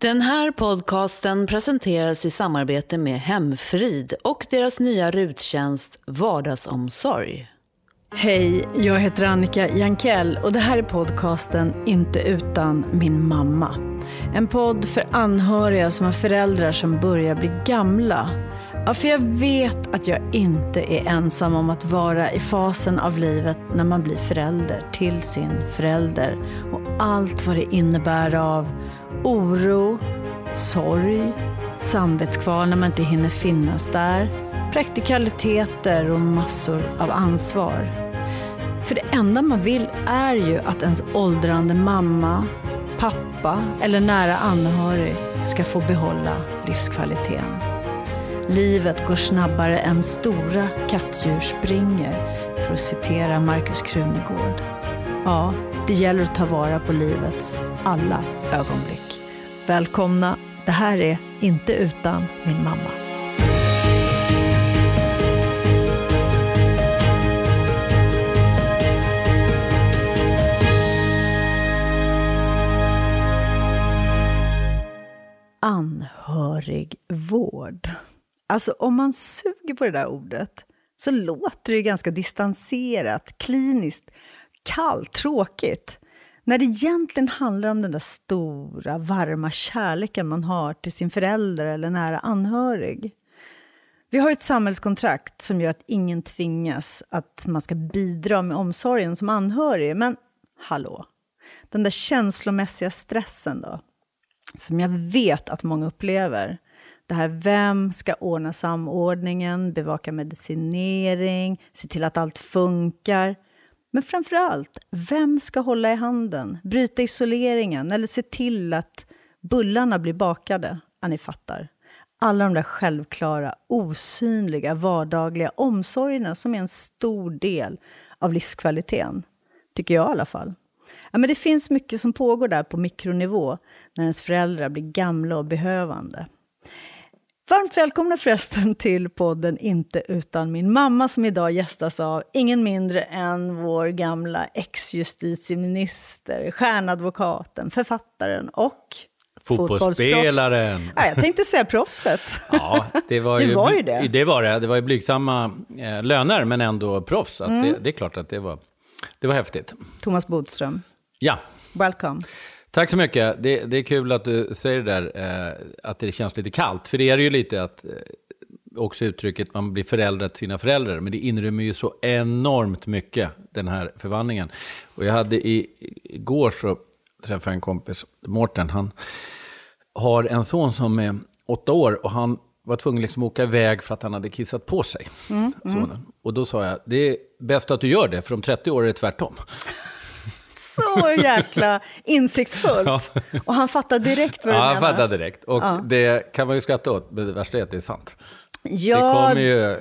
Den här podcasten presenteras i samarbete med Hemfrid och deras nya ruttjänst Vardagsomsorg. Hej, jag heter Annika Jankell och det här är podcasten Inte utan min mamma. En podd för anhöriga som har föräldrar som börjar bli gamla. Ja, för jag vet att jag inte är ensam om att vara i fasen av livet när man blir förälder till sin förälder. Och allt vad det innebär av oro, sorg, samvetskval när man inte hinner finnas där, praktikaliteter och massor av ansvar. För det enda man vill är ju att ens åldrande mamma, pappa eller nära anhörig ska få behålla livskvaliteten. Livet går snabbare än stora kattdjur springer, för att citera Markus Krunegård. Ja, det gäller att ta vara på livets alla ögonblick. Välkomna, det här är Inte utan min mamma. Anhörigvård. Alltså om man suger på det där ordet så låter det ganska distanserat, kliniskt, kallt, tråkigt. När det egentligen handlar om den där stora, varma kärleken man har till sin förälder eller nära anhörig. Vi har ett samhällskontrakt som gör att ingen tvingas att man ska bidra med omsorgen som anhörig. Men hallå, den där känslomässiga stressen då, som jag vet att många upplever. Det här, vem ska ordna samordningen, bevaka medicinering, se till att allt funkar. Men framförallt, vem ska hålla i handen, bryta isoleringen eller se till att bullarna blir bakade? Ja, ni fattar. Alla de där självklara, osynliga, vardagliga omsorgerna som är en stor del av livskvaliteten. Tycker jag i alla fall. Ja, men det finns mycket som pågår där på mikronivå när ens föräldrar blir gamla och behövande. Varmt välkomna förresten till podden Inte utan min mamma, som idag gästas av ingen mindre än vår gamla ex-justitieminister, stjärnadvokaten, författaren och fotbollsspelaren. Ja, jag tänkte säga proffset. Ja, det var det. Det var ju blygsamma löner men ändå proffs. Att det är klart att det var häftigt. Thomas Bodström. Ja. Welcome. Tack så mycket. Det är kul att du säger det där, att det känns lite kallt. För det är ju lite att också uttrycket man blir förälder till sina föräldrar. Men det inrymmer ju så enormt mycket, den här förvandlingen. Och jag hade igår så träffade en kompis, Morten. Han har en son som är 8 år och han var tvungen liksom att åka iväg för att han hade kissat på sig. Sonen. Och då sa jag, det är bäst att du gör det, för om 30 år är det tvärtom. Så jäkla insiktsfullt. Ja. Och han fattade direkt vad du menar. Ja, han fattade direkt. Och det kan man ju skratta åt, men det värsta är att det är sant. Ja, det kommer ju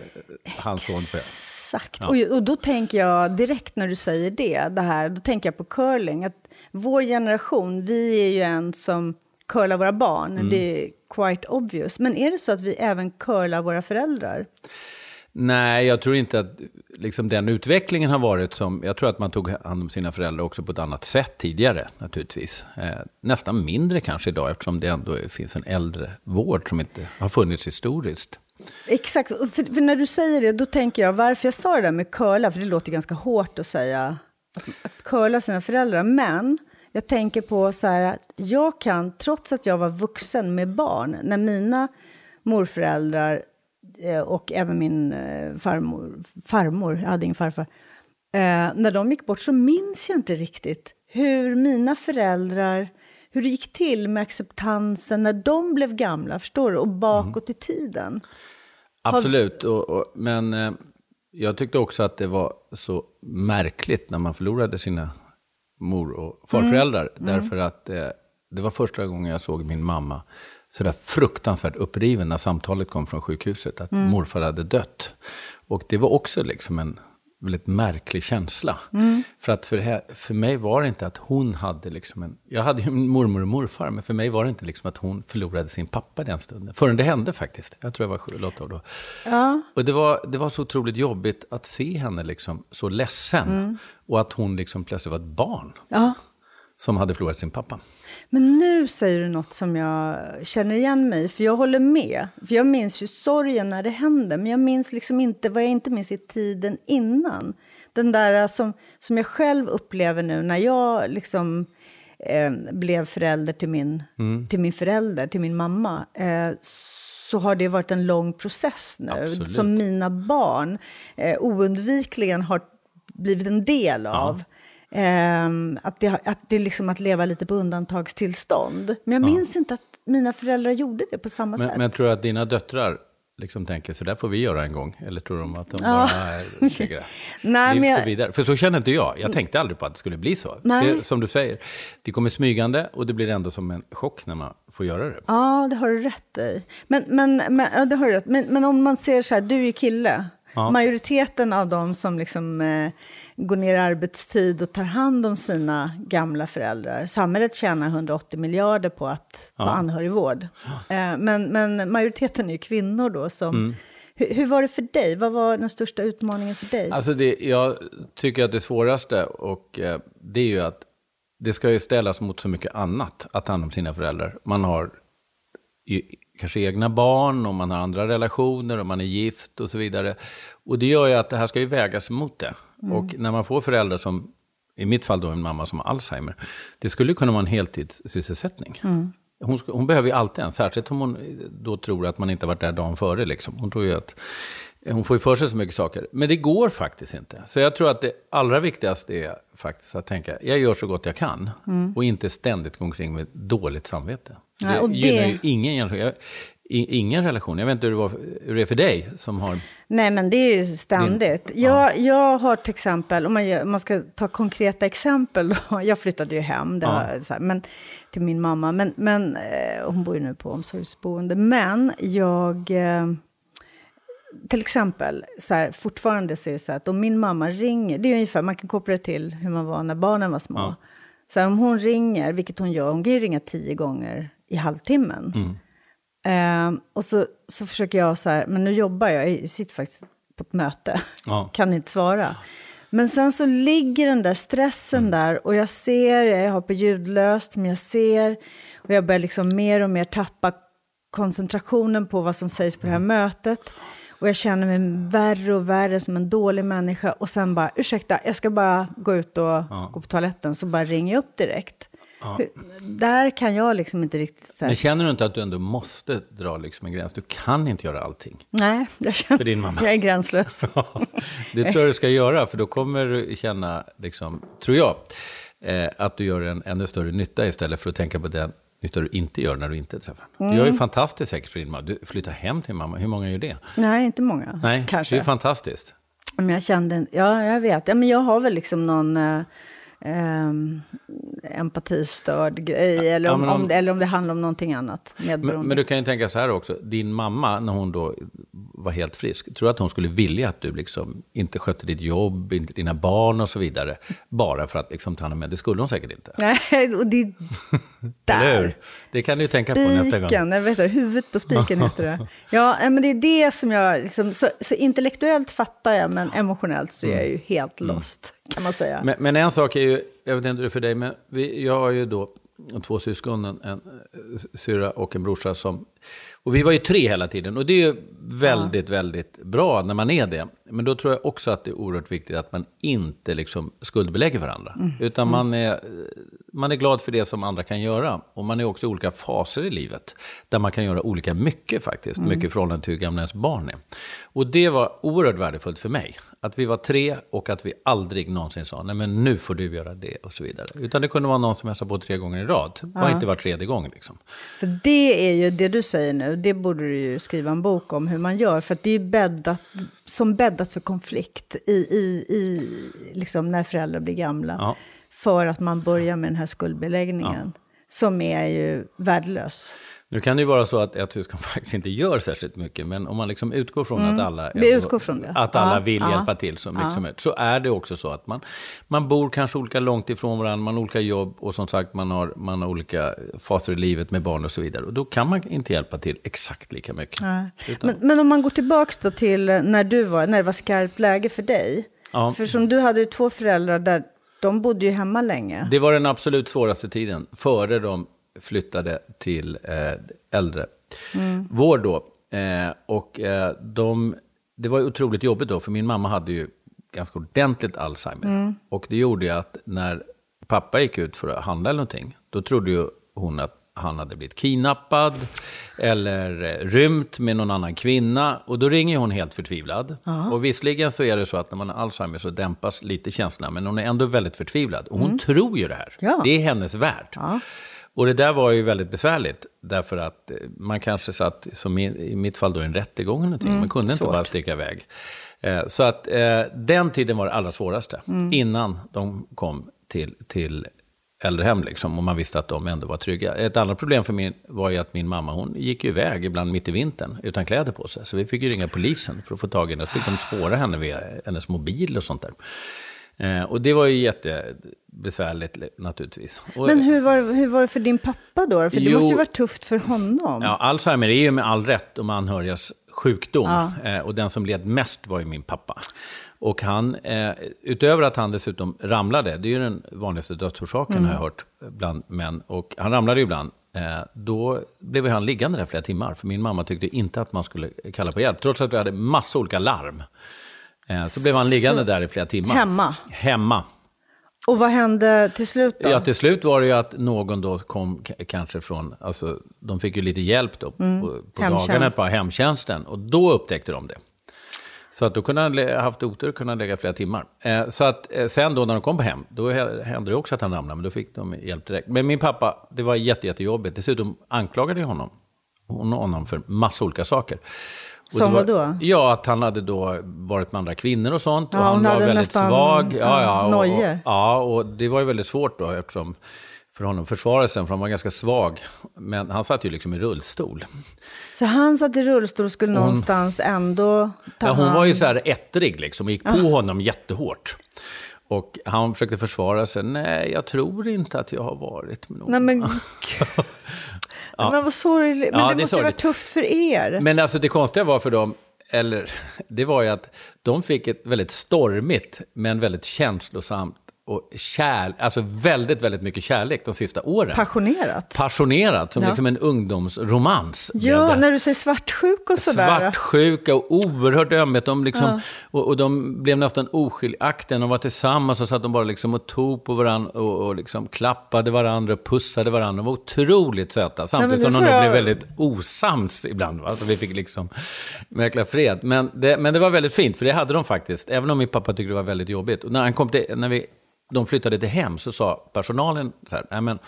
hans son på. Exakt. Ja. Och då tänker jag direkt när du säger det här, då tänker jag på curling. Att vår generation, vi är ju en som curlar våra barn. Det är quite obvious. Men är det så att vi även curlar våra föräldrar? Nej, jag tror inte att liksom den utvecklingen har varit som... Jag tror att man tog hand om sina föräldrar också på ett annat sätt tidigare, naturligtvis. Nästan mindre kanske idag, eftersom det ändå finns en äldrevård som inte har funnits historiskt. Exakt, för när du säger det, då tänker jag varför jag sa det där med curla. För det låter ganska hårt att säga att curla sina föräldrar. Men jag tänker på så här att jag kan, trots att jag var vuxen med barn, när mina morföräldrar... och även min farmor, jag hade ingen farfar, när de gick bort så minns jag inte riktigt hur det gick till med acceptansen när de blev gamla, förstår du, och bakåt i tiden. Absolut, men jag tyckte också att det var så märkligt när man förlorade sina mor- och farföräldrar, därför att det var första gången jag såg min mamma så där fruktansvärt uppriven när samtalet kom från sjukhuset att morfar hade dött. Och det var också liksom en väldigt märklig känsla. För att för mig var det inte att hon hade liksom jag hade ju mormor och morfar, men för mig var det inte liksom att hon förlorade sin pappa den stunden. Förrän det hände faktiskt. Jag tror jag var 7 eller 8 år då. Ja. Och det var så otroligt jobbigt att se henne liksom så ledsen. Och att hon liksom plötsligt var ett barn. Ja. som hade förlorat sin pappa. Men nu säger du något som jag känner igen mig, för jag håller med. För jag minns ju sorgen när det hände, men jag minns liksom inte vad jag inte minns i tiden innan. Den där som jag själv upplever nu när jag liksom blev förälder till min förälder, till min mamma, så har det varit en lång process nu. Absolut. Som mina barn oundvikligen har blivit en del av. Ja. Att det är liksom att leva lite på undantagstillstånd. Men jag minns inte att mina föräldrar gjorde det på samma sätt. Men jag tror att dina döttrar liksom tänker, så där får vi göra en gång. Eller tror de att de bara tycker det? Nej, men vidare. För så känner inte jag. Jag tänkte aldrig på att det skulle bli så. Det, som du säger, det kommer smygande och det blir ändå som en chock när man får göra det. Ja, det har du rätt i. Men det har du rätt. Men om man ser så här, du är kille. Ja. Majoriteten av dem som liksom går ner i arbetstid och tar hand om sina gamla föräldrar. Samhället tjänar 180 miljarder på att vara anhörigvård. Men majoriteten är ju kvinnor då som... Mm. Hur var det för dig? Vad var den största utmaningen för dig? Alltså jag tycker att det svåraste och det är ju att det ska ju ställas mot så mycket annat att ta hand om sina föräldrar. Man har ju kanske egna barn och man har andra relationer och man är gift och så vidare. Och det gör ju att det här ska ju vägas mot det. Mm. Och när man får föräldrar som, i mitt fall då en mamma som har Alzheimer, det skulle kunna vara en heltidssysselsättning. Mm. Hon behöver ju alltid en, särskilt om hon då tror att man inte har varit där dagen före liksom. Hon tror ju att hon får ju för sig så mycket saker. Men det går faktiskt inte. Så jag tror att det allra viktigaste är faktiskt att tänka, jag gör så gott jag kan. Mm. Och inte ständigt gå omkring med dåligt samvete. Ja, och det gynnar ju ingen relation. Jag vet inte hur det är för dig som har... Nej, men det är ju ständigt. Jag har till exempel, om man ska ta konkreta exempel då, jag flyttade ju hem till min mamma, men hon bor ju nu på omsorgsboende, men jag... Till exempel, så här, fortfarande så är det så att om min mamma ringer, det är ungefär, man kan koppla det till hur man var när barnen var små. Ja. Så här, om hon ringer, vilket hon gör, hon kan ju ringa 10 gånger i halvtimmen. Mm. Och så försöker jag så här, men nu jobbar jag sitter faktiskt på ett möte, kan inte svara. Men sen så ligger den där stressen där och jag har på ljudlöst, men jag ser och jag börjar liksom mer och mer tappa koncentrationen på vad som sägs på det här mötet. Och jag känner mig värre och värre som en dålig människa. Och sen bara, ursäkta, jag ska bara gå ut och gå på toaletten. Så bara ringer jag upp direkt. Ja. Där kan jag liksom inte riktigt... Men känner du inte att du ändå måste dra liksom en gräns? Du kan inte göra allting. Nej, jag känner, för din mamma. Jag är gränslös. Det tror jag du ska göra. För då kommer du känna, liksom, tror jag, att du gör en ännu större nytta istället för att tänka på den nytta du inte gör när du inte träffar. Du gör ju fantastiskt säkert för din mamma. Du flyttar hem till mamma. Hur många gör det? Nej, inte många. Nej, kanske. Det är fantastiskt. Men jag kände... Ja, jag vet. Ja, men jag har väl liksom någon... empatistörd grej eller om det handlar om någonting annat. Men du kan ju tänka så här också, din mamma när hon då var helt frisk, tror att hon skulle vilja att du liksom inte skötte ditt jobb, inte dina barn och så vidare, bara för att liksom ta hand om det? Det skulle hon säkert inte. Nej, och det där. Det kan du tänka på nästa gång. Spiken, jag vet inte, huvudet på spiken heter det. Ja, men det är det som jag liksom, så intellektuellt fattar jag, men emotionellt så är jag ju helt lost, kan man säga. Men en sak är ju, jag vet inte hur det är för dig, men jag har ju då 2 syskon, en syra och en brorsa och vi var ju 3 hela tiden, och det är ju väldigt, väldigt bra när man är det. Men då tror jag också att det är oerhört viktigt att man inte liksom skuldbelägger varandra, utan man är glad för det som andra kan göra, och man är också i olika faser i livet där man kan göra olika mycket faktiskt, mycket förhållande till hur gamla ens barn är. Och det var oerhört värdefullt för mig, att vi var 3 och att vi aldrig någonsin sa, nej men nu får du göra det och så vidare, utan det kunde vara någon som hälsade på 3 gånger i rad, var inte var 3:e gång liksom. För det är ju det du säger nu, det borde du ju skriva en bok om hur man gör, för att det är ju bäddat för konflikt i liksom när föräldrar blir gamla, för att man börjar med den här skuldbeläggningen som är ju värdelös. Nu kan det ju vara så att ett syskon faktiskt inte gör särskilt mycket, men om man liksom utgår från att alla vill hjälpa till så mycket som möjligt, så är det också så att man bor kanske olika långt ifrån varandra, man har olika jobb, och som sagt man har olika faser i livet med barn och så vidare, och då kan man inte hjälpa till exakt lika mycket. Men om man går tillbaks då till när det var skarpt läge för dig, för som du hade ju 2 föräldrar där de bodde ju hemma länge. Det var den absolut svåraste tiden, före de flyttade till äldre. Mm. Vår då. Det var otroligt jobbigt då, för min mamma hade ju ganska ordentligt Alzheimer. Mm. Och det gjorde ju att när pappa gick ut för att handla eller någonting, då trodde ju hon att han hade blivit kidnappad eller rymt med någon annan kvinna. Och då ringer hon helt förtvivlad. Aha. Och visserligen så är det så att när man har Alzheimer så dämpas lite känslan. Men hon är ändå väldigt förtvivlad. Och hon tror ju det här. Ja. Det är hennes värld. Ja. Och det där var ju väldigt besvärligt. Därför att man kanske satt, som i mitt fall då, en rättegång eller någonting. Man kunde inte bara sticka iväg. Så att den tiden var det allra svåraste. Mm. Innan de kom till äldrehem liksom, och man visste att de ändå var trygga. Ett annat problem för mig var ju att min mamma, hon gick ju iväg ibland mitt i vintern utan kläder på sig. Så vi fick ju ringa polisen för att få tag i henne. Så fick de spåra henne via hennes mobil och sånt där. Och det var ju jättebesvärligt naturligtvis. Men hur var det för din pappa då? För det måste ju vara tufft för honom. Ja, Alzheimer är ju med all rätt om anhörigas sjukdom. Ja. Och den som led mest var ju min pappa. Och han, utöver att han dessutom ramlade, det är ju den vanligaste dödsorsaken har jag hört bland män. Och han ramlade ju ibland. Då blev han liggande där flera timmar. För min mamma tyckte inte att man skulle kalla på hjälp. Trots att vi hade massa olika larm. Så blev han liggande där i flera timmar. Hemma. Och vad hände till slut då? Ja, till slut var det ju att någon då kom kanske från... Alltså, de fick ju lite hjälp då på dagarna på hemtjänsten. Och då upptäckte de det. Så att då kunde han haft otur och kunde han lägga flera timmar. Så att sen då när de kom hem, då hände det också att han ramlade. Men då fick de hjälp direkt. Men min pappa, det var jättejobbigt. Dessutom anklagade honom för massa olika saker. Och som då? Ja, att han hade då varit med andra kvinnor och sånt. Ja, och han var väldigt svag. Och det var ju väldigt svårt då eftersom för honom försvara sig, för han var ganska svag. Men han satt ju liksom i rullstol. Så han satt i rullstol och skulle någonstans ändå ta hand. Hon var ju så här ettrig liksom, gick på honom jättehårt. Och han försökte försvara sig. Nej, jag tror inte att jag har varit med någon. Nej, men men vad sorgligt. Men det måste ju vara tufft för er. Men alltså det konstiga var för dem, eller det var ju att de fick ett väldigt stormigt men väldigt känslosamt och alltså väldigt, väldigt mycket kärlek de sista åren. Passionerat, som liksom en ungdomsromans. Ja, när du säger svartsjuk och sådär. Svartsjuka och oerhört ömhet. De liksom, och de blev nästan oskiljaktiga. De var tillsammans och så att de bara liksom och tog på varandra och liksom klappade varandra och pussade varandra. De var otroligt söta. Samtidigt som de blev väldigt osams ibland. Va? Så vi fick liksom mäkla fred. Men det var väldigt fint, för det hade de faktiskt. Även om min pappa tyckte det var väldigt jobbigt. Och när han kom till... De flyttade till hem, så sa personalen så här: nej men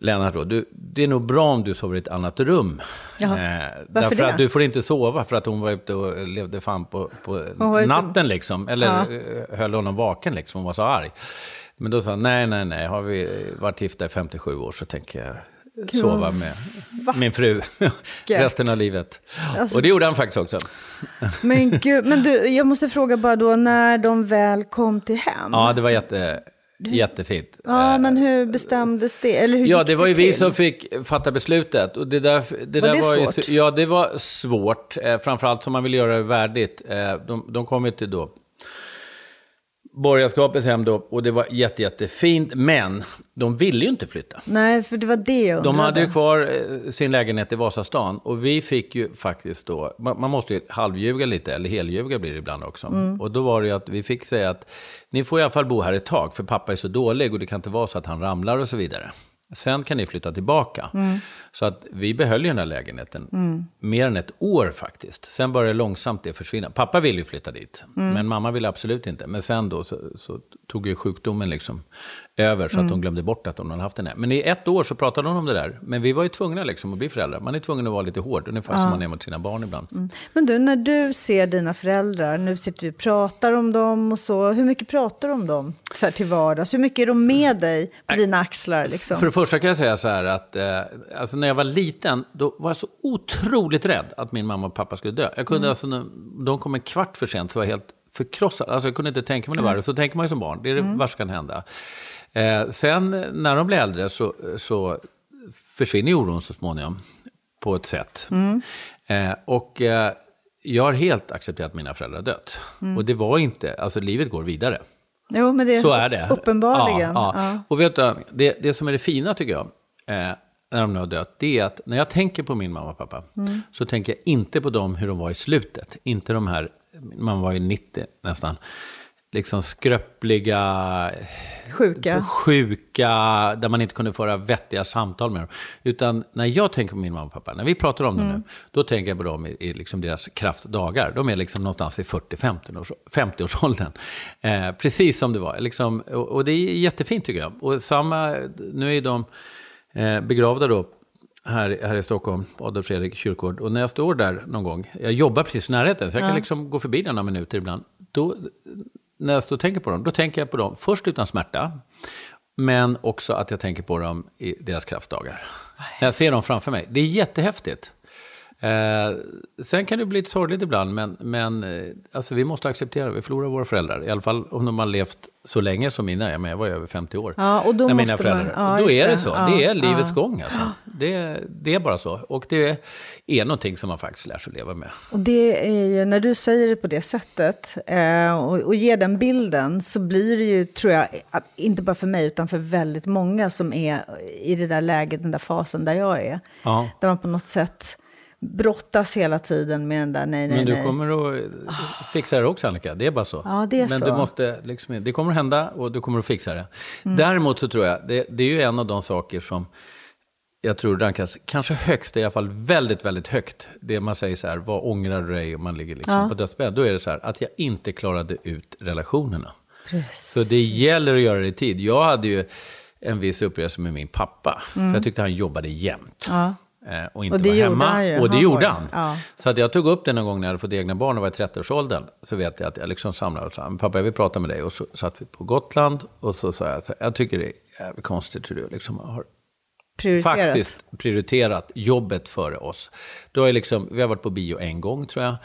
Lennart då, det är nog bra om du sover i ett annat rum. Därför det? Att du får inte sova, för att hon var ute och levde fan på natten liksom. Eller höll honom vaken liksom, hon var så arg. Men då sa han, nej, har vi varit gifta i 57 år så tänker jag sova med min fru resten av livet. Alltså, och det gjorde han faktiskt också. Men gud, men du, jag måste fråga bara då, när de väl kom till hem. Ja, det var jättefint. Ja, men hur bestämdes det? Eller hur gick det var ju till? Vi som fick fatta beslutet. Och det var svårt? Det var svårt. Framförallt som man ville göra det värdigt. De kom ju till då Borgarskapets hem då, och det var jättefint, men de ville ju inte flytta. Nej, för det var det jag undrade. De hade ju kvar sin lägenhet i Vasastan, och vi fick ju faktiskt då, man måste ju halvljuga lite, eller heljuga blir det ibland också. Mm. Och då var det ju att vi fick säga att ni får i alla fall bo här ett tag, för pappa är så dålig och det kan inte vara så att han ramlar och så vidare. Sen kan ni flytta tillbaka. Mm. Så att vi behöll ju den här lägenheten mer än ett år faktiskt. Sen började långsamt det försvinna. Pappa ville ju flytta dit, men mamma ville absolut inte. Men sen då så tog ju sjukdomen liksom över, så att hon glömde bort att hon hade haft den här. Men i ett år så pratade hon om det där. Men vi var ju tvungna liksom att bli föräldrar. Man är tvungen att vara lite hård, ungefär som man är mot sina barn ibland. Mm. Men du, när du ser dina föräldrar, nu sitter vi och pratar om dem och så. Hur mycket pratar du om dem så här till vardags? Hur mycket är de med dig på dina axlar liksom? För det första kan jag säga så här att alltså när jag var liten, då var jag så otroligt rädd att min mamma och pappa skulle dö. Jag kunde de kom en kvart för sent, så var jag helt förkrossad. Alltså jag kunde inte tänka mig det värre. Så tänker man ju som barn, det är det värsta kan hända. Sen när de blir äldre så försvinner oron så småningom på ett sätt. Och jag har helt accepterat att mina föräldrar dött. Och det var inte, alltså livet går vidare. Jo, men det så är det. Uppenbarligen. Ja, ja. Ja. Och vet du, det som är det fina tycker jag, när de nu har dött, det är att när jag tänker på min mamma och pappa så tänker jag inte på dem hur de var i slutet. Inte de här, man var ju 90 nästan, liksom skröpliga, sjuka, där man inte kunde föra vettiga samtal med dem. Utan när jag tänker på min mamma och pappa, när vi pratar om dem nu, då tänker jag på dem i liksom deras kraftdagar. De är liksom någonstans i 40-50-årsåldern. Precis som det var. Liksom, och det är jättefint tycker jag. Och samma, nu är de begravda då här i Stockholm, Adolf Fredrik Kyrkogård. Och när jag står där någon gång, jag jobbar precis i närheten, så jag kan liksom gå förbi den några minuter ibland. När jag står och tänker på dem, då tänker jag på dem först utan smärta, men också att jag tänker på dem i deras kraftdagar. När jag ser dem framför mig. Det är jättehäftigt. Sen kan det bli lite sorgligt ibland, men alltså, vi måste acceptera, vi förlorar våra föräldrar. I alla fall om de har levt så länge som mina, jag var över 50 år. Ja, och då när mina föräldrar, då är det så. Ja, det är livets gång alltså. Det är bara så. Och det är någonting som man faktiskt lär sig leva med. Och det är ju, när du säger det på det sättet och ger den bilden, så blir det ju, tror jag, inte bara för mig utan för väldigt många som är i det där läget, den där fasen där jag är. Ja. Där man på något sätt brottas hela tiden med den där nej. Men du kommer att fixa det också, Annika. Det är bara så. Ja, det är men så. Du måste liksom, det kommer att hända och du kommer att fixa det. Däremot så tror jag, det är ju en av de saker som jag tror rankas kanske högst, i alla fall väldigt, väldigt högt. Det man säger så här, vad ångrar du dig om man ligger liksom på dödsbädd? Då är det så här, att jag inte klarade ut relationerna. Precis. Så det gäller att göra det i tid. Jag hade ju en viss uppresa med min pappa. För jag tyckte han jobbade jämt. Ja. Och inte och var hemma. Och det gjorde han. Ja. Så att jag tog upp det någon gång när jag hade fått egna barn och var i 30-årsåldern. Så vet jag att jag liksom samlade och sa, pappa, jag vill prata med dig. Och så satt vi på Gotland och så sa jag, jag tycker det är jävligt konstigt hur du liksom har prioriterat jobbet före oss. Då är liksom, vi har varit på bio en gång tror jag.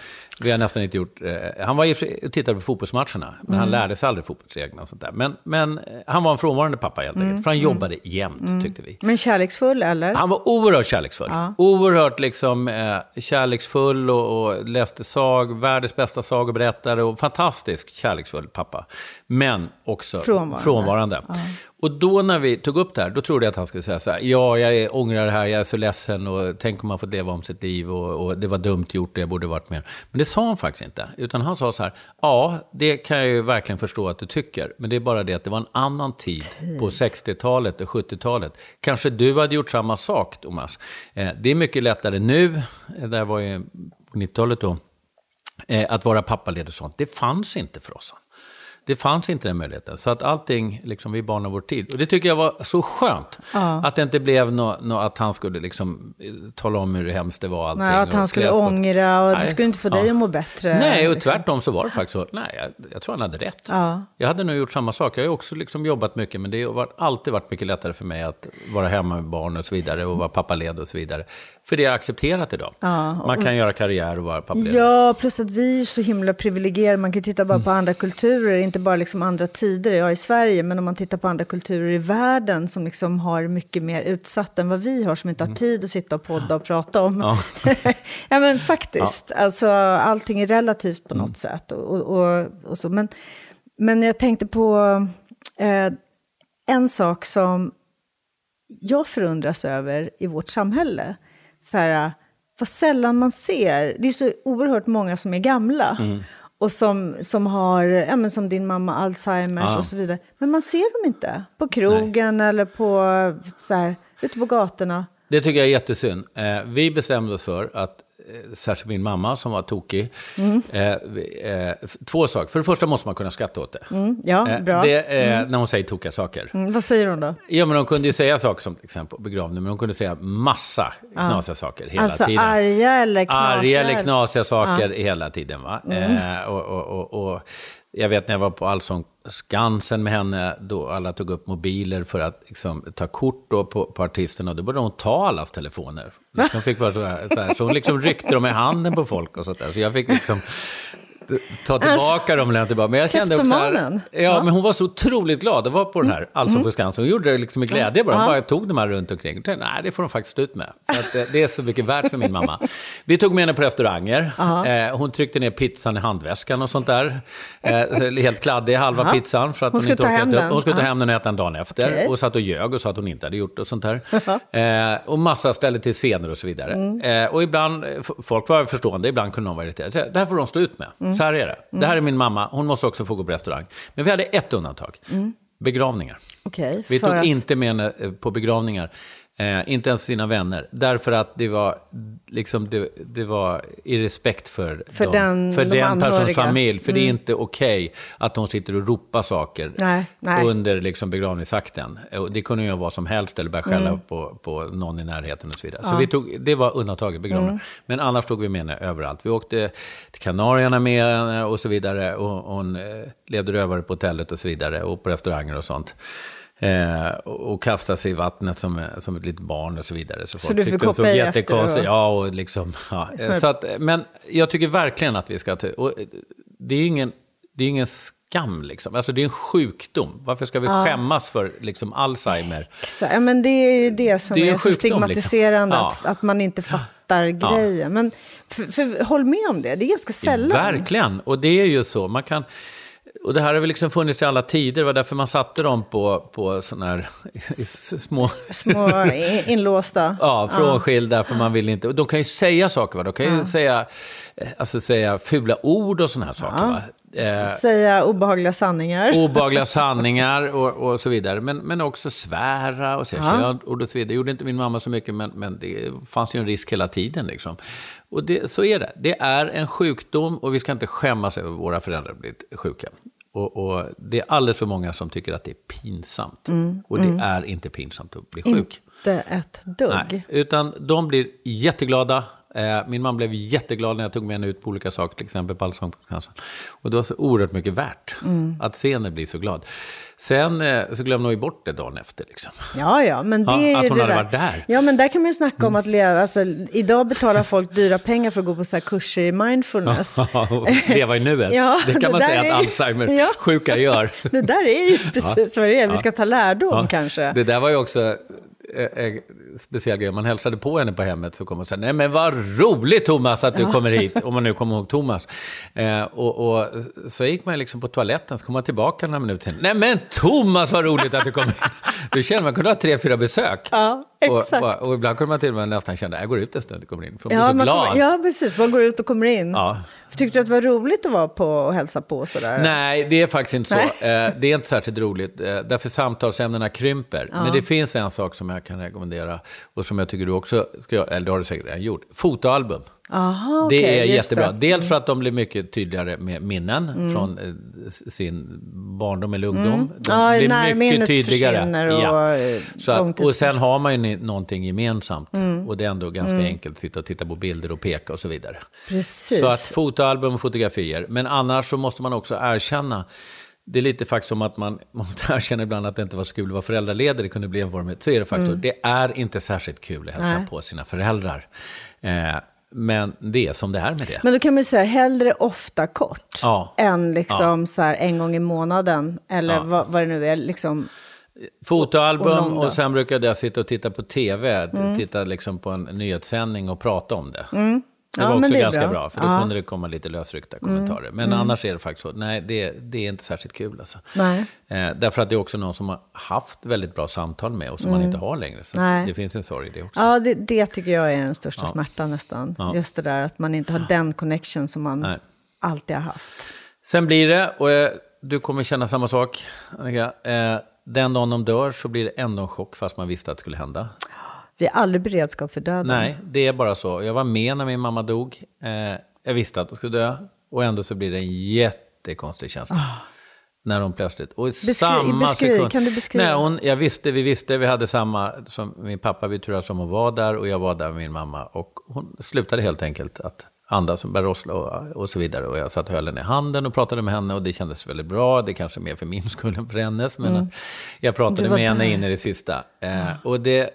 Vi har nästan inte gjort... han var och tittade på fotbollsmatcherna, men han lärde sig aldrig fotbollsreglerna och sånt där. Men han var en frånvarande pappa helt enkelt, för han jobbade jämt tyckte vi. Men kärleksfull eller? Han var oerhört kärleksfull. Ja. Oerhört liksom kärleksfull och läste världens bästa sagoberättare och fantastisk kärleksfull pappa. Men också frånvarande. Ja. Och då när vi tog upp det här, då trodde jag att han skulle säga så här, ja, jag ångrar det här, jag är så ledsen och tänk om man får leva om sitt liv och det var dumt gjort, jag borde varit med. Men det sa han faktiskt inte, utan han sa så här, ja, det kan jag ju verkligen förstå att du tycker, men det är bara det att det var en annan tid. På 60-talet och 70-talet. Kanske du hade gjort samma sak, Thomas. Det är mycket lättare nu, det var ju 90-talet då, att vara pappaledig och sånt. Det fanns inte för oss. Det fanns inte den möjligheten. Så att allting, liksom, vi barn av vår tid. Och det tycker jag var så skönt. Ja. Att det inte blev att han skulle liksom tala om hur hemskt det var. Allting, nej, att han skulle ångra och det skulle inte få dig att må bättre. Nej, och liksom. Tvärtom så var det faktiskt så. Nej, jag tror han hade rätt. Ja. Jag hade nog gjort samma sak. Jag har ju också liksom jobbat mycket, men det har alltid varit mycket lättare för mig att vara hemma med barn och så vidare och vara pappaled och så vidare. För det är accepterat idag. Ja, man kan göra karriär och vara pappaled. Ja, plus att vi är så himla privilegierade. Man kan titta bara på andra kulturer, inte bara liksom andra tider i Sverige, men om man tittar på andra kulturer i världen som liksom har mycket mer utsatt än vad vi har, som inte har tid att sitta och podda och prata om. Ja, ja men faktiskt. Ja. Alltså, allting är relativt på något sätt. Och så. Men jag tänkte på en sak som jag förundras över i vårt samhälle. Så här, vad sällan man ser. Det är så oerhört många som är gamla. Och som har, ja men som din mamma, Alzheimers och så vidare. Men man ser dem inte på krogen eller på så här, ute på gatorna. Det tycker jag är jättesynd. Vi bestämde oss för att, särskilt min mamma som var tokig, två saker. För det första måste man kunna skratta åt det. Ja, bra. När hon säger tokiga saker. Vad säger hon då? Ja, men hon kunde ju säga saker som till exempel begravning, men hon kunde säga massa knasiga saker hela tiden. Alltså arga eller knasiga saker hela tiden, va? Och jag vet när jag var på Allsång på Skansen med henne, då alla tog upp mobiler för att liksom ta kort då på artisterna, och då började hon ta allas telefoner. De fick vara så här, så hon liksom ryckte dem i handen på folk och sånt där. Så jag fick liksom ta tillbaka dem eller bara. Men jag kände också här, ja, men hon var så otroligt glad. Det var på den här Allsång på Skansen. Hon gjorde det liksom med glädje bara. Hon bara tog de här runt omkring. Tänkte, nej, det får de faktiskt ut med. För att det är så mycket värt för min mamma. Vi tog med henne på restauranger. Hon tryckte ner pizzan i handväskan och sånt där. Helt kladdig, halva pizzan för att hon inte orkade upp. Hon skulle ta hem den och äta en dag efter. Okay. Och satt och ljög och sa att hon inte hade gjort och sånt där. Och massa ställde till scener och så vidare. Och ibland, folk var förstående, ibland kunde de vara irriterade. Det här får de stå ut med. Så här är det. Det här är min mamma, hon måste också få gå på restaurang. Men vi hade ett undantag. Begravningar. Okay, vi tog inte med henne på begravningar. Inte ens sina vänner. Därför att det var liksom, det var i respekt för den persons familj. För det är inte okej att hon sitter och ropar saker under liksom begravningsakten. Det kunde ju vara som helst eller bara skälla på någon i närheten och så vidare. Så vi tog, det var undantaget begravningar. Men annars tog vi med henne överallt. Vi åkte till Kanarierna med och så vidare. Och hon levde rövare på hotellet och så vidare. Och på restauranger och sånt. Och kasta sig i vattnet som ett litet barn och så vidare. Så du fick hoppa i efter och... Ja, och liksom, Så att, men jag tycker verkligen att vi ska... Och det är ingen skam liksom. Alltså det är en sjukdom. Varför ska vi skämmas för liksom Alzheimer? Ja, men det är ju det som det är så stigmatiserande liksom. Att man inte fattar grejer. Men för, håll med om det. Det är ganska sällan. Verkligen. Och det är ju så. Man kan... Och det här har väl liksom funnits i alla tider. Det var därför man satte dem på sådana här små inlåsta. Ja, frånskilda för man vill inte. Och de kan ju säga saker, va? De kan ju säga fula ord och sådana här saker, va? Säga obehagliga sanningar. Obehagliga sanningar och så vidare. Men också svära och säga könord och så vidare. Det gjorde inte min mamma så mycket, men det fanns ju en risk hela tiden liksom. Och så är det. Det är en sjukdom och vi ska inte skämmas över våra föräldrar blivit sjuka. Och det är alldeles för många som tycker att det är pinsamt. Och det är inte pinsamt att bli sjuk. Inte ett dugg. Nej, utan de blir jätteglada. Min mamma blev jätteglad när jag tog med henne ut på olika saker, till exempel på Allsång på Skansen. Och det var så oerhört mycket värt att se henne bli så glad. Sen så glömde hon ju bort det dagen efter liksom. Ja, men det är ju att hon hade varit där. Ja, men där kan man ju snacka om att leva. Alltså, idag betalar folk dyra pengar för att gå på så här kurser i mindfulness. Leva i nuet. Det kan man säga att Alzheimer sjuka gör. Det där är ju precis vad det är. Vi ska ta lärdom kanske. Det där var ju också... speciell grej. Man hälsade på henne på hemmet så kom och sa, nej men vad roligt Thomas att du kommer hit, om man nu kommer ihåg Thomas. Och så gick man liksom på toaletten, så kom man tillbaka några minuter sen. Nej men Thomas, vad roligt att du kom hit. Du känner man kunde ha 3-4 besök. Ja, exakt. Och ibland kunde man till och med nästan känna, jag går ut en stund och kommer in. För man blir så glad. Ja, precis. Man går ut och kommer in. Ja. Tyckte du att det var roligt att vara på och hälsa på sådär? Nej, det är faktiskt inte så. Det är inte särskilt roligt. Därför samtalsämnena krymper. Men det finns en sak som jag kan rekommendera och som jag tycker du också ska göra, eller det har du säkert redan gjort. Fotoalbum. Aha, okay, det är jättebra. Det. Dels för att de blir mycket tydligare med minnen från sin barndom eller ungdom. De blir mycket tydligare. Och, så att, och sen har man ju någonting gemensamt. Och det är ändå ganska enkelt att titta på bilder och peka och så vidare. Precis. Så att fotoalbum och fotografier. Men annars så måste man också erkänna. Det är lite faktiskt som att man måste erkänna ibland att det inte var så kul att vara föräldraledare. Det kunde bli en form. Så är det faktiskt. Det är inte särskilt kul att hälsa på sina föräldrar. Men det är som det här med det. Men då kan man ju säga hellre ofta kort än liksom så här en gång i månaden eller vad det nu är liksom. Fotoalbum och sen brukade jag sitta och titta på TV, titta liksom på en nyhetssändning och prata om det. Det var också det ganska bra för då kunde det komma lite lösryckta kommentarer. Men annars är det faktiskt så, nej det är inte särskilt kul alltså. Nej. Därför att det är också någon som har haft väldigt bra samtal med och som man inte har längre. Så det finns en sorg i det också. Ja, det tycker jag är den största smärtan nästan. Ja. Just det där att man inte har den connection som man alltid har haft. Sen blir det, och du kommer känna samma sak Annika, den dagen de dör så blir det ändå en chock fast man visste att det skulle hända. Vi är aldrig beredskap för döden. Nej, det är bara så. Jag var med när min mamma dog. Jag visste att hon skulle dö. Och ändå så blir det en jättekonstig känsla. När hon plötsligt... Och samma sekund, kan du beskriva? Nej, vi visste. Vi hade samma som min pappa. Vi turade som hon var där. Och jag var där med min mamma. Och hon slutade helt enkelt att andra som började rossla och så vidare. Och jag satt och höll henne i handen och pratade med henne och det kändes väldigt bra. Det kanske mer för min skull än för hennes, men jag pratade med henne in i det sista.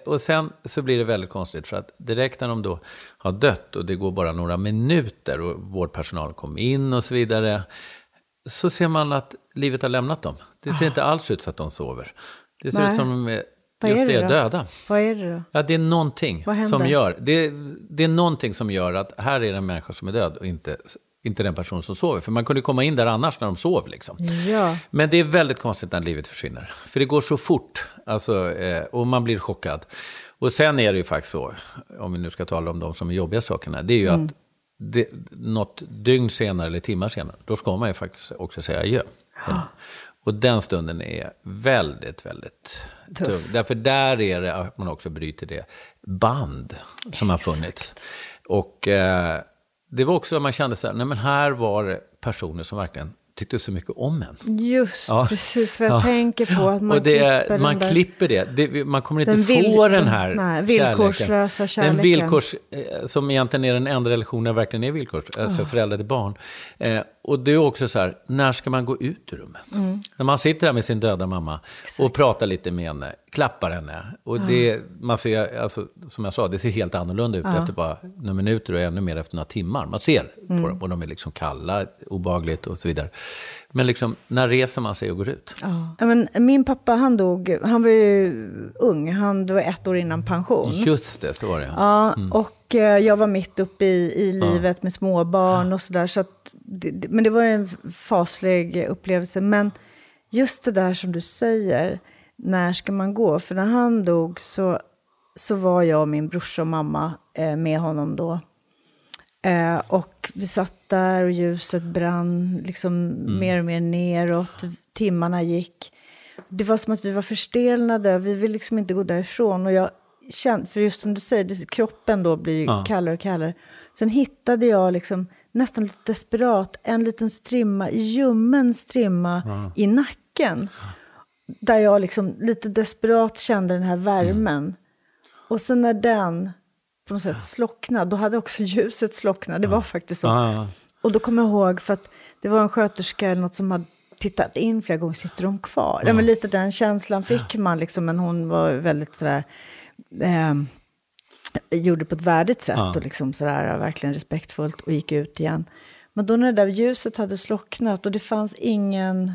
Och sen så blir det väldigt konstigt, för att direkt när de då har dött och det går bara några minuter och vårdpersonal kom in och så vidare, så ser man att livet har lämnat dem. Det ser inte alls ut så att de sover. Det ser ut som de är... Just det, döda. Vad är det då? Ja, det är någonting som gör... Det är någonting som gör att här är det en människa som är död och inte den person som sover. För man kunde komma in där annars när de sov liksom. Ja. Men det är väldigt konstigt när livet försvinner. För det går så fort. Alltså, och man blir chockad. Och sen är det ju faktiskt så, om vi nu ska tala om de som är jobbiga sakerna, det är ju att något dygn senare eller timmar senare, då ska man ju faktiskt också säga adjö. Ja. Och den stunden är väldigt, väldigt tung. Därför där är det att man också bryter det band som har funnits. Och det var också att man kände så här, nej men här var personer som verkligen tyckte så mycket om en. Just, precis vad jag tänker på. Att man, och klipper det. Man kommer inte få den här villkorslösa kärleken. Den villkors, som egentligen är den enda relationen verkligen är villkors. Alltså föräldrar till barn. Och det är också så här, när ska man gå ut ur rummet? När man sitter där med sin döda mamma och pratar lite med henne, klappar henne. Och det, man ser, alltså, som jag sa, det ser helt annorlunda ut efter bara några minuter och ännu mer efter några timmar. Man ser på dem och de är liksom kalla, obagligt och så vidare. Men liksom, när reser man sig och går ut? Ja. Men min pappa, han dog, han var ju ung, han var 1 år innan pension. Just det, så var det. Ja, och jag var mitt uppe i livet med småbarn och sådär, så att men det var en faslig upplevelse. Men just det där som du säger, när ska man gå? För när han dog så var jag och min brorsa och mamma med honom då. Och vi satt där och ljuset brann liksom mer och mer neråt. Timmarna gick. Det var som att vi var förstelnade. Vi ville liksom inte gå därifrån. Och jag kände, för just som du säger, kroppen då blir kallare och kallare. Sen hittade jag liksom... nästan lite desperat, en liten strimma, ljummen strimma i nacken. Där jag liksom lite desperat kände den här värmen. Och sen när den på något sätt slocknade, då hade också ljuset slocknat. Det var faktiskt så. Och då kom jag ihåg, för att det var en sköterska eller något som hade tittat in flera gånger, sitter de kvar? Ja, men lite den känslan fick man liksom, men hon var väldigt sådär... gjorde på ett värdigt sätt och liksom sådär, verkligen respektfullt, och gick ut igen. Men då när det där ljuset hade slocknat och det fanns ingen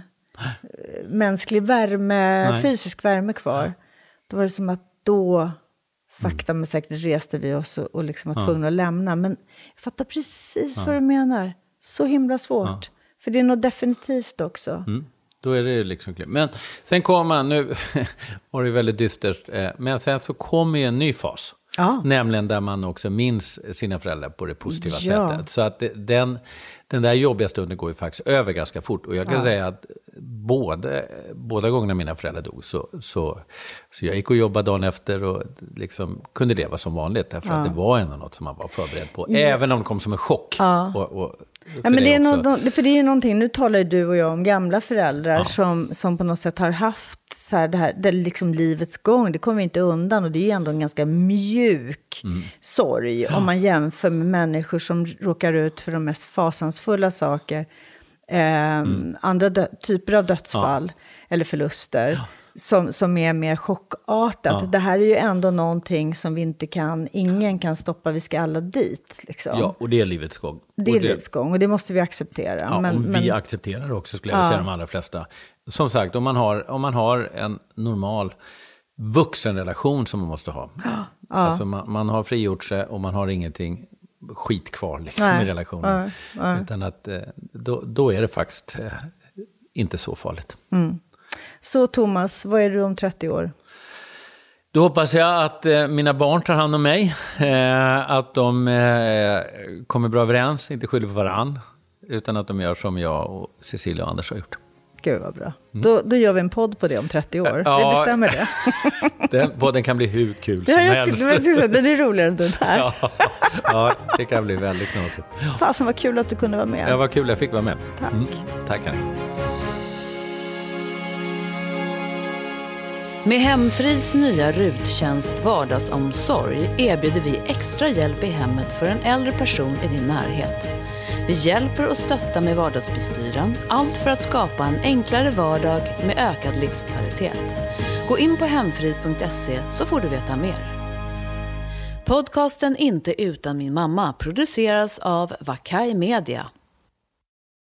mänsklig värme, fysisk värme kvar, då var det som att då sakta men säkert reste vi oss och liksom var tvungna att lämna. Men jag fattar precis vad du menar. Så himla svårt. För det är nog definitivt också. Då är det liksom... Men sen kommer nu var det väldigt dystert, men sen så kommer ju en ny fas. Nämligen där man också minns sina föräldrar på det positiva sättet. Så att den där jobbiga stunden går ju faktiskt över ganska fort. Och jag kan säga att båda gångerna mina föräldrar dog så jag gick och jobbade dagen efter och liksom kunde leva som vanligt. Därför att det var ändå något som man var förberedd på. Även om det kom som en chock. För det är ju någonting, nu talar ju du och jag om gamla föräldrar som på något sätt har haft så här, det är liksom livets gång, det kommer inte undan, och det är ändå en ganska mjuk sorg om man jämför med människor som råkar ut för de mest fasansfulla saker, andra typer av dödsfall eller förluster som är mer chockartat. Det här är ju ändå någonting som vi inte kan, ingen kan stoppa, vi ska alla dit liksom. Ja, och det är livets gång. Det är livets gång, och det måste vi acceptera. Ja, men vi accepterar också, skulle jag säga, de allra flesta. Som sagt, om man har en normal vuxenrelation som man måste ha. Alltså man har frigjort sig och man har ingenting skit kvar liksom, i relationen. Utan att då är det faktiskt inte så farligt. Så Thomas, vad är du om 30 år? Då hoppas jag att mina barn tar hand om mig. Att de kommer bra överens, inte skyller på varann. Utan att de gör som jag och Cecilia och Anders har gjort. Gud vad bra. Då gör vi en podd på det om 30 år. Vi bestämmer det. Den podden kan bli hur kul som helst. Den är roligare än den här. Det kan bli väldigt knasigt. Fasen vad kul att du kunde vara med. Ja, vad kul jag fick vara med. Tack. Tack. Med Hemfrids nya RUT-tjänst Vardagsomsorg erbjuder vi extra hjälp i hemmet för en äldre person i din närhet. Vi hjälper och stöttar med vardagsbestyren, allt för att skapa en enklare vardag med ökad livskvalitet. Gå in på hemfrid.se så får du veta mer. Podcasten Inte utan min mamma produceras av Vakaj Media.